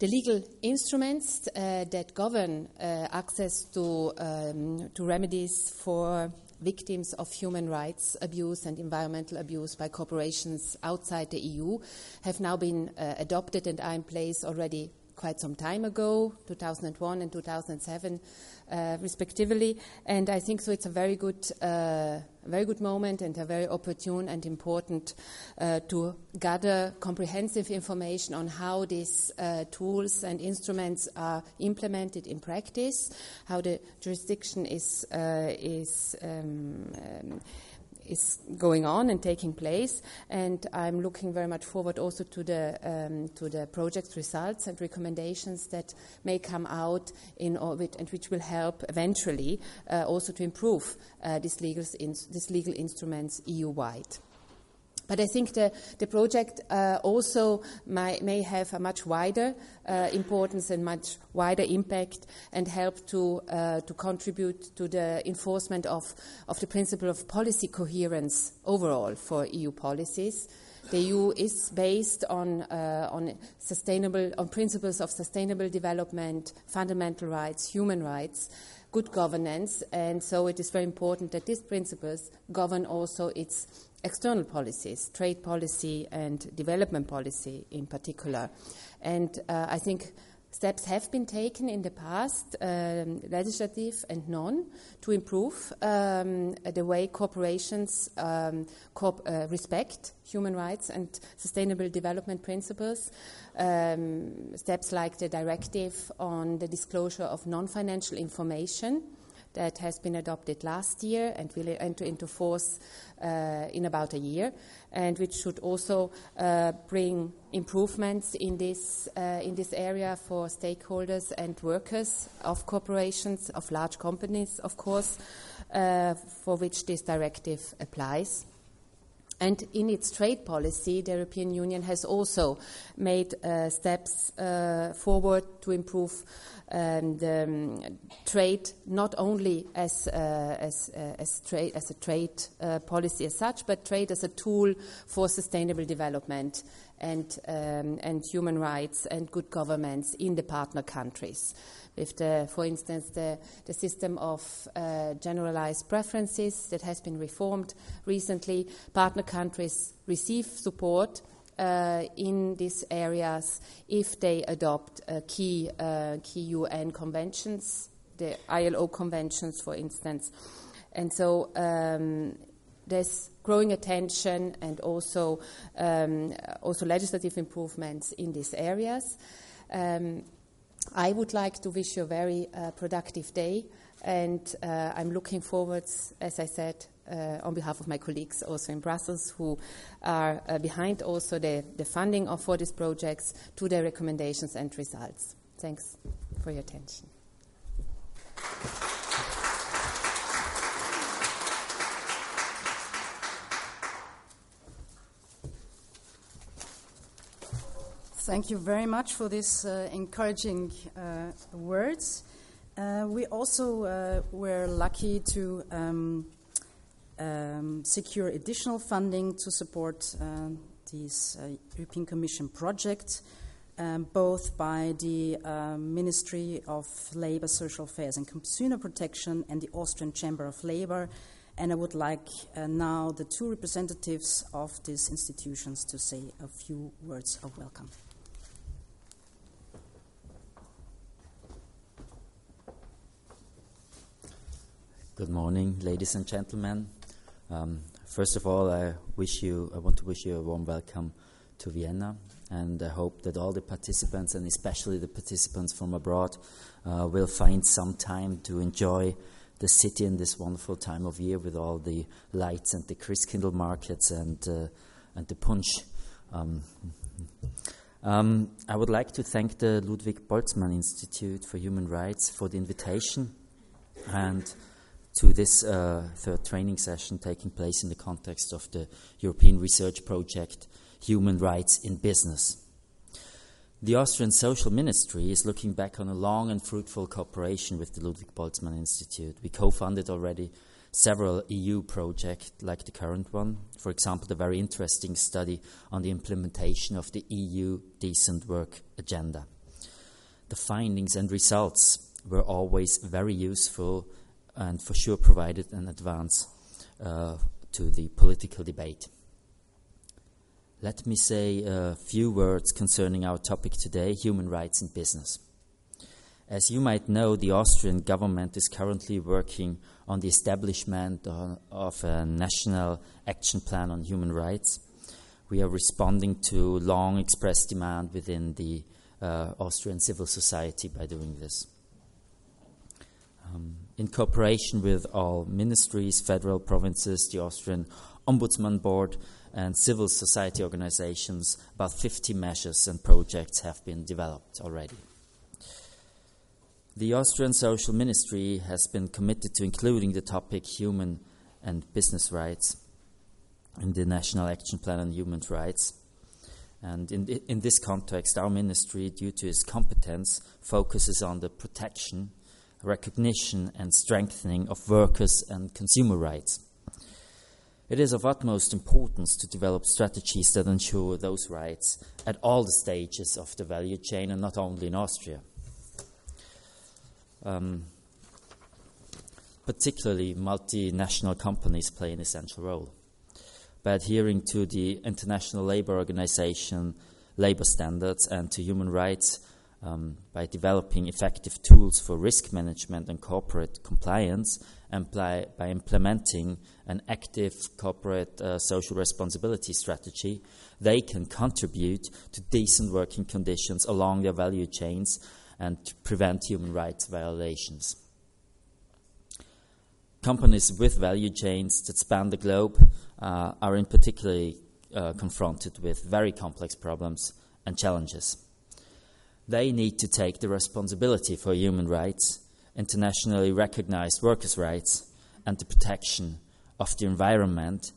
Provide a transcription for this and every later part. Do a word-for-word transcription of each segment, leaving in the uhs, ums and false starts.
The legal instruments uh, that govern uh, access to, um, to remedies for victims of human rights abuse and environmental abuse by corporations outside the E U have now been uh, adopted and are in place already quite some time ago, two thousand one and two thousand seven uh, respectively. And I think so it's a very good uh, very good moment and a very opportune and important uh, to gather comprehensive information on how these uh, tools and instruments are implemented in practice, how the jurisdiction is uh, is um, um, is going on and taking place, and I'm looking very much forward also to the um, to the project results and recommendations that may come out in orbit and which will help eventually uh, also to improve uh, these legal these legal instruments E U-wide. But I think the, the project uh, also may, may have a much wider uh, importance and much wider impact and help to uh, to contribute to the enforcement of, of the principle of policy coherence overall for E U policies. The E U is based on uh, on sustainable on principles of sustainable development, fundamental rights, human rights, good governance, and so it is very important that these principles govern also its external policies, trade policy and development policy in particular. And uh, I think steps have been taken in the past, um, legislative and non, to improve um, the way corporations um, co- uh, respect human rights and sustainable development principles. Um, steps like the directive on the disclosure of non-financial information that has been adopted last year and will enter into force uh, in about a year, and which should also uh, bring improvements in this uh, in this area for stakeholders and workers of corporations, of large companies, of course, uh, for which this directive applies. And in its trade policy, the European Union has also made uh, steps uh, forward to improve um, the um, trade, not only as uh, as uh, as trade as a trade uh, policy as such, but trade as a tool for sustainable development and um, and human rights and good governance in the partner countries. With the, for instance, the, the system of uh, generalized preferences that has been reformed recently, partner countries receive support uh, in these areas if they adopt uh, key, uh, key U N conventions, the I L O conventions, for instance. And so um, there's growing attention and also, um, also legislative improvements in these areas. Um, I would like to wish you a very uh, productive day, and uh, I'm looking forward, as I said, uh, on behalf of my colleagues also in Brussels, who are uh, behind also the, the funding of, for these projects, to their recommendations and results. Thanks for your attention. Thank you very much for these uh, encouraging uh, words. Uh, we also uh, were lucky to um, um, secure additional funding to support uh, this uh, European Commission project, um, both by the uh, Ministry of Labour, Social Affairs and Consumer Protection and the Austrian Chamber of Labour. And I would like uh, now the two representatives of these institutions to say a few words of welcome. Good morning, ladies and gentlemen. Um, first of all, I wish you, I want to wish you a warm welcome to Vienna, and I hope that all the participants, and especially the participants from abroad, uh, will find some time to enjoy the city in this wonderful time of year with all the lights and the Christkindl markets and uh, and the punch. Um, um, I would like to thank the Ludwig Boltzmann Institute for Human Rights for the invitation and to this uh, third training session taking place in the context of the European research project Human Rights in Business. The Austrian Social Ministry is looking back on a long and fruitful cooperation with the Ludwig Boltzmann Institute. We co-funded already several E U projects like the current one. For example, the very interesting study on the implementation of the E U Decent Work Agenda. the findings and results were always very useful and for sure provided an advance uh, to the political debate. Let me say a few words concerning our topic today, human rights in business. As you might know, the Austrian government is currently working on the establishment of a national action plan on human rights. We are responding to long expressed demand within the uh, Austrian civil society by doing this. Um, in cooperation with all ministries, federal provinces, the Austrian Ombudsman Board, and civil society organizations, about fifty measures and projects have been developed already. The Austrian Social Ministry has been committed to including the topic human and business rights in the National Action Plan on Human Rights. And in, in this context, our ministry, due to its competence, focuses on the protection, recognition, and strengthening of workers' and consumer rights. It is of utmost importance to develop strategies that ensure those rights at all the stages of the value chain and not only in Austria. Um, particularly, multinational companies play an essential role. By adhering to the International Labour Organization labour standards and to human rights, um, by developing effective tools for risk management and corporate compliance, and by, by implementing an active corporate uh, social responsibility strategy, they can contribute to decent working conditions along their value chains and to prevent human rights violations. Companies with value chains that span the globe uh, are in particular uh, confronted with very complex problems and challenges. They need to take the responsibility for human rights, internationally recognized workers' rights, and the protection of the environment,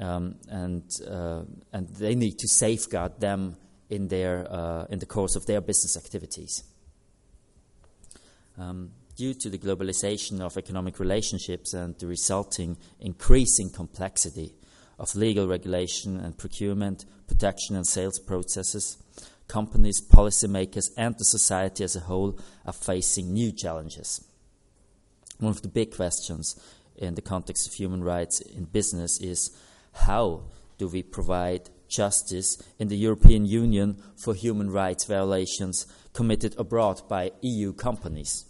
um, and uh, and they need to safeguard them in their uh, in the course of their business activities. Um, due to the globalization of economic relationships and the resulting increasing complexity of legal regulation and procurement, protection and sales processes, companies, policymakers, and the society as a whole are facing new challenges. One of the big questions in the context of human rights in business is how do we provide justice in the European Union for human rights violations committed abroad by E U companies?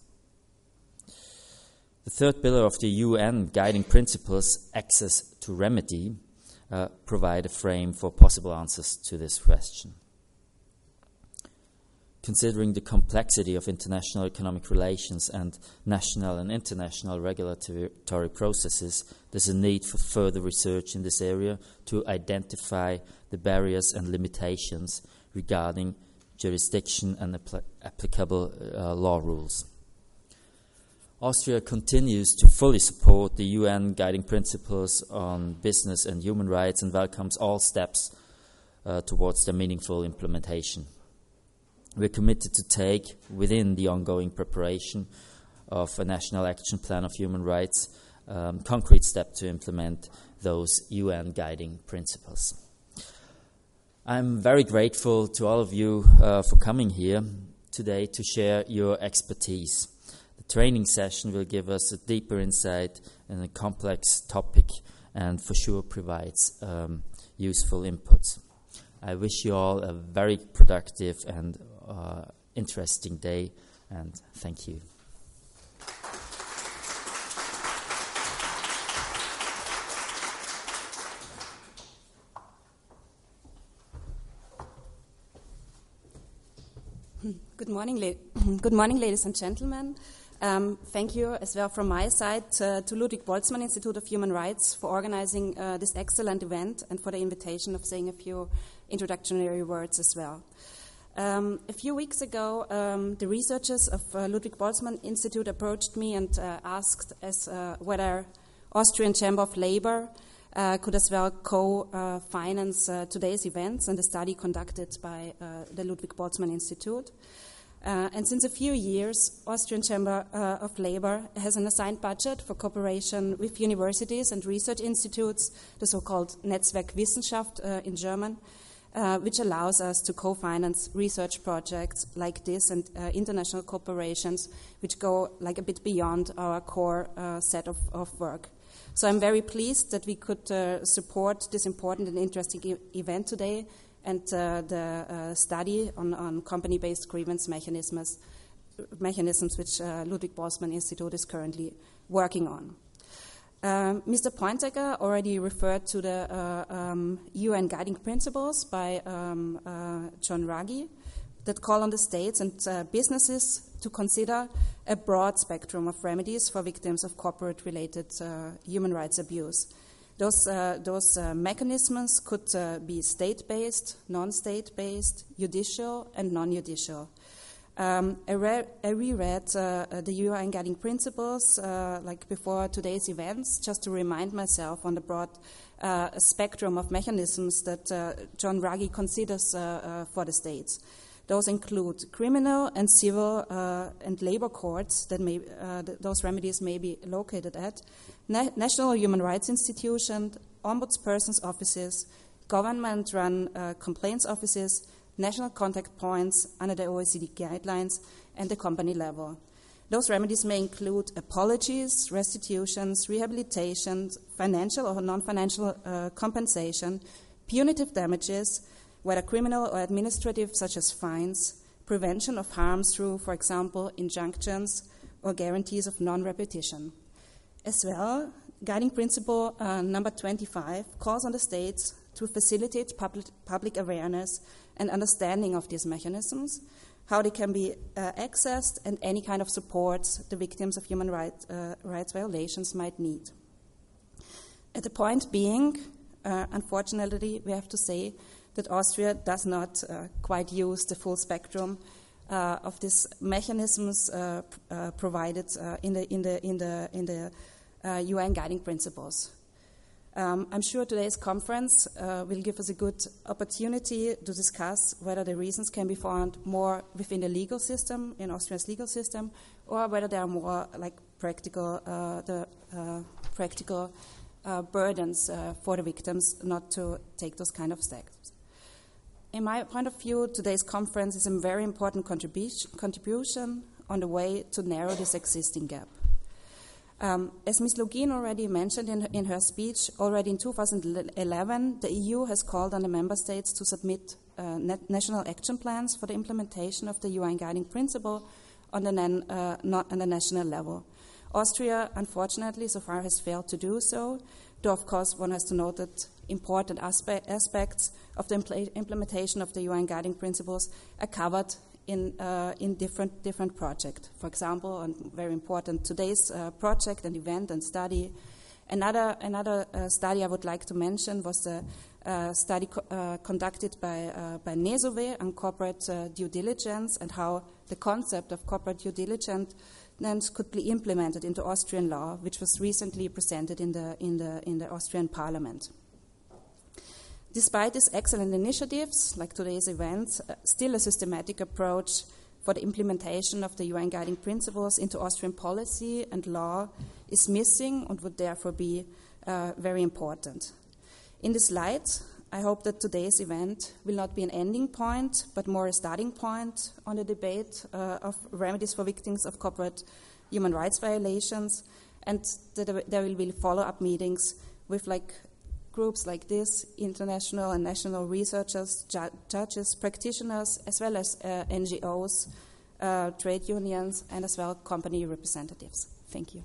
The third pillar of the U N guiding principles, access to remedy, uh, provide a frame for possible answers to this question. Considering the complexity of international economic relations and national and international regulatory processes, there's a need for further research in this area to identify the barriers and limitations regarding jurisdiction and apl- applicable uh, law rules. Austria continues to fully support the U N guiding principles on business and human rights and welcomes all steps uh, towards their meaningful implementation. We're committed to take, within the ongoing preparation of a National Action Plan of Human Rights, um, concrete steps to implement those U N guiding principles. I'm very grateful to all of you uh, for coming here today to share your expertise. The training session will give us a deeper insight in a complex topic and for sure provides um, useful inputs. I wish you all a very productive and uh, interesting day, and thank you. Good morning, la- Good morning, ladies and gentlemen. Um, thank you as well from my side uh, to Ludwig Boltzmann Institute of Human Rights for organizing uh, this excellent event and for the invitation of saying a few introductory words as well. Um, a few weeks ago, um, the researchers of uh, Ludwig Boltzmann Institute approached me and uh, asked as uh, whether Austrian Chamber of Labour uh, could as well co-finance uh, uh, today's events and the study conducted by uh, the Ludwig Boltzmann Institute. Uh, and since a few years, Austrian Chamber uh, of Labour has an assigned budget for cooperation with universities and research institutes, the so-called Netzwerk Wissenschaft uh, in German, uh, which allows us to co-finance research projects like this and uh, international cooperations which go like a bit beyond our core uh, set of, of work. So I'm very pleased that we could uh, support this important and interesting e- event today and uh, the uh, study on, on company-based grievance mechanisms, mechanisms which uh, Ludwig Boltzmann Institute is currently working on. Um, Mister Pointegger already referred to the uh, um, U N guiding principles by um, uh, John Ruggie that call on the states and uh, businesses to consider a broad spectrum of remedies for victims of corporate-related uh, human rights abuse. Those, uh, those uh, mechanisms could uh, be state-based, non-state-based, judicial, and non-judicial. Um, I, re- I reread uh, the U N guiding principles uh, like before today's events just to remind myself on the broad uh, spectrum of mechanisms that uh, John Ruggie considers uh, uh, for the states. Those include criminal and civil uh, and labor courts that may, uh, th- those remedies may be located at, na- national human rights institutions, ombudsperson's offices, government-run uh, complaints offices, national contact points under the O E C D guidelines, and the company level. Those remedies may include apologies, restitutions, rehabilitation, financial or non-financial uh, compensation, punitive damages, whether criminal or administrative, such as fines, prevention of harm through, for example, injunctions or guarantees of non-repetition. As well, guiding principle uh, number twenty-five calls on the states to facilitate public, public awareness and understanding of these mechanisms, how they can be uh, accessed, and any kind of support the victims of human right, uh, rights violations might need. At the point being, uh, unfortunately, we have to say that Austria does not uh, quite use the full spectrum uh, of these mechanisms uh, uh, provided uh, in the in the in the in the uh, U N guiding principles. Um, I'm sure today's conference uh, will give us a good opportunity to discuss whether the reasons can be found more within the legal system, in Austria's legal system, or whether there are more like practical uh, the uh, practical uh, burdens uh, for the victims not to take those kind of steps. In my point of view, today's conference is a very important contribu- contribution on the way to narrow this existing gap. Um, as Miz Lugin already mentioned in, in her speech, already in two thousand eleven, the E U has called on the member states to submit uh, net national action plans for the implementation of the U N guiding principle on the, nan, uh, not on the national level. Austria, unfortunately, so far has failed to do so, though, of course, one has to note that important aspe- aspects of the impl- implementation of the U N guiding principles are covered in uh, in different different projects. For example, and very important, today's uh, project and event and study. Another another uh, study I would like to mention was the uh, study co- uh, conducted by uh, by Nesove on corporate uh, due diligence and how the concept of corporate due diligence could be implemented into Austrian law, which was recently presented in the in the in the Austrian Parliament. Despite these excellent initiatives, like today's events, uh, still a systematic approach for the implementation of the U N guiding principles into Austrian policy and law is missing and would therefore be uh, very important. In this light, I hope that today's event will not be an ending point, but more a starting point on the debate uh, of remedies for victims of corporate human rights violations, and that there will be follow-up meetings with like groups like this, international and national researchers, ju- judges, practitioners, as well as uh, N G Os, uh, trade unions, and as well company representatives. Thank you.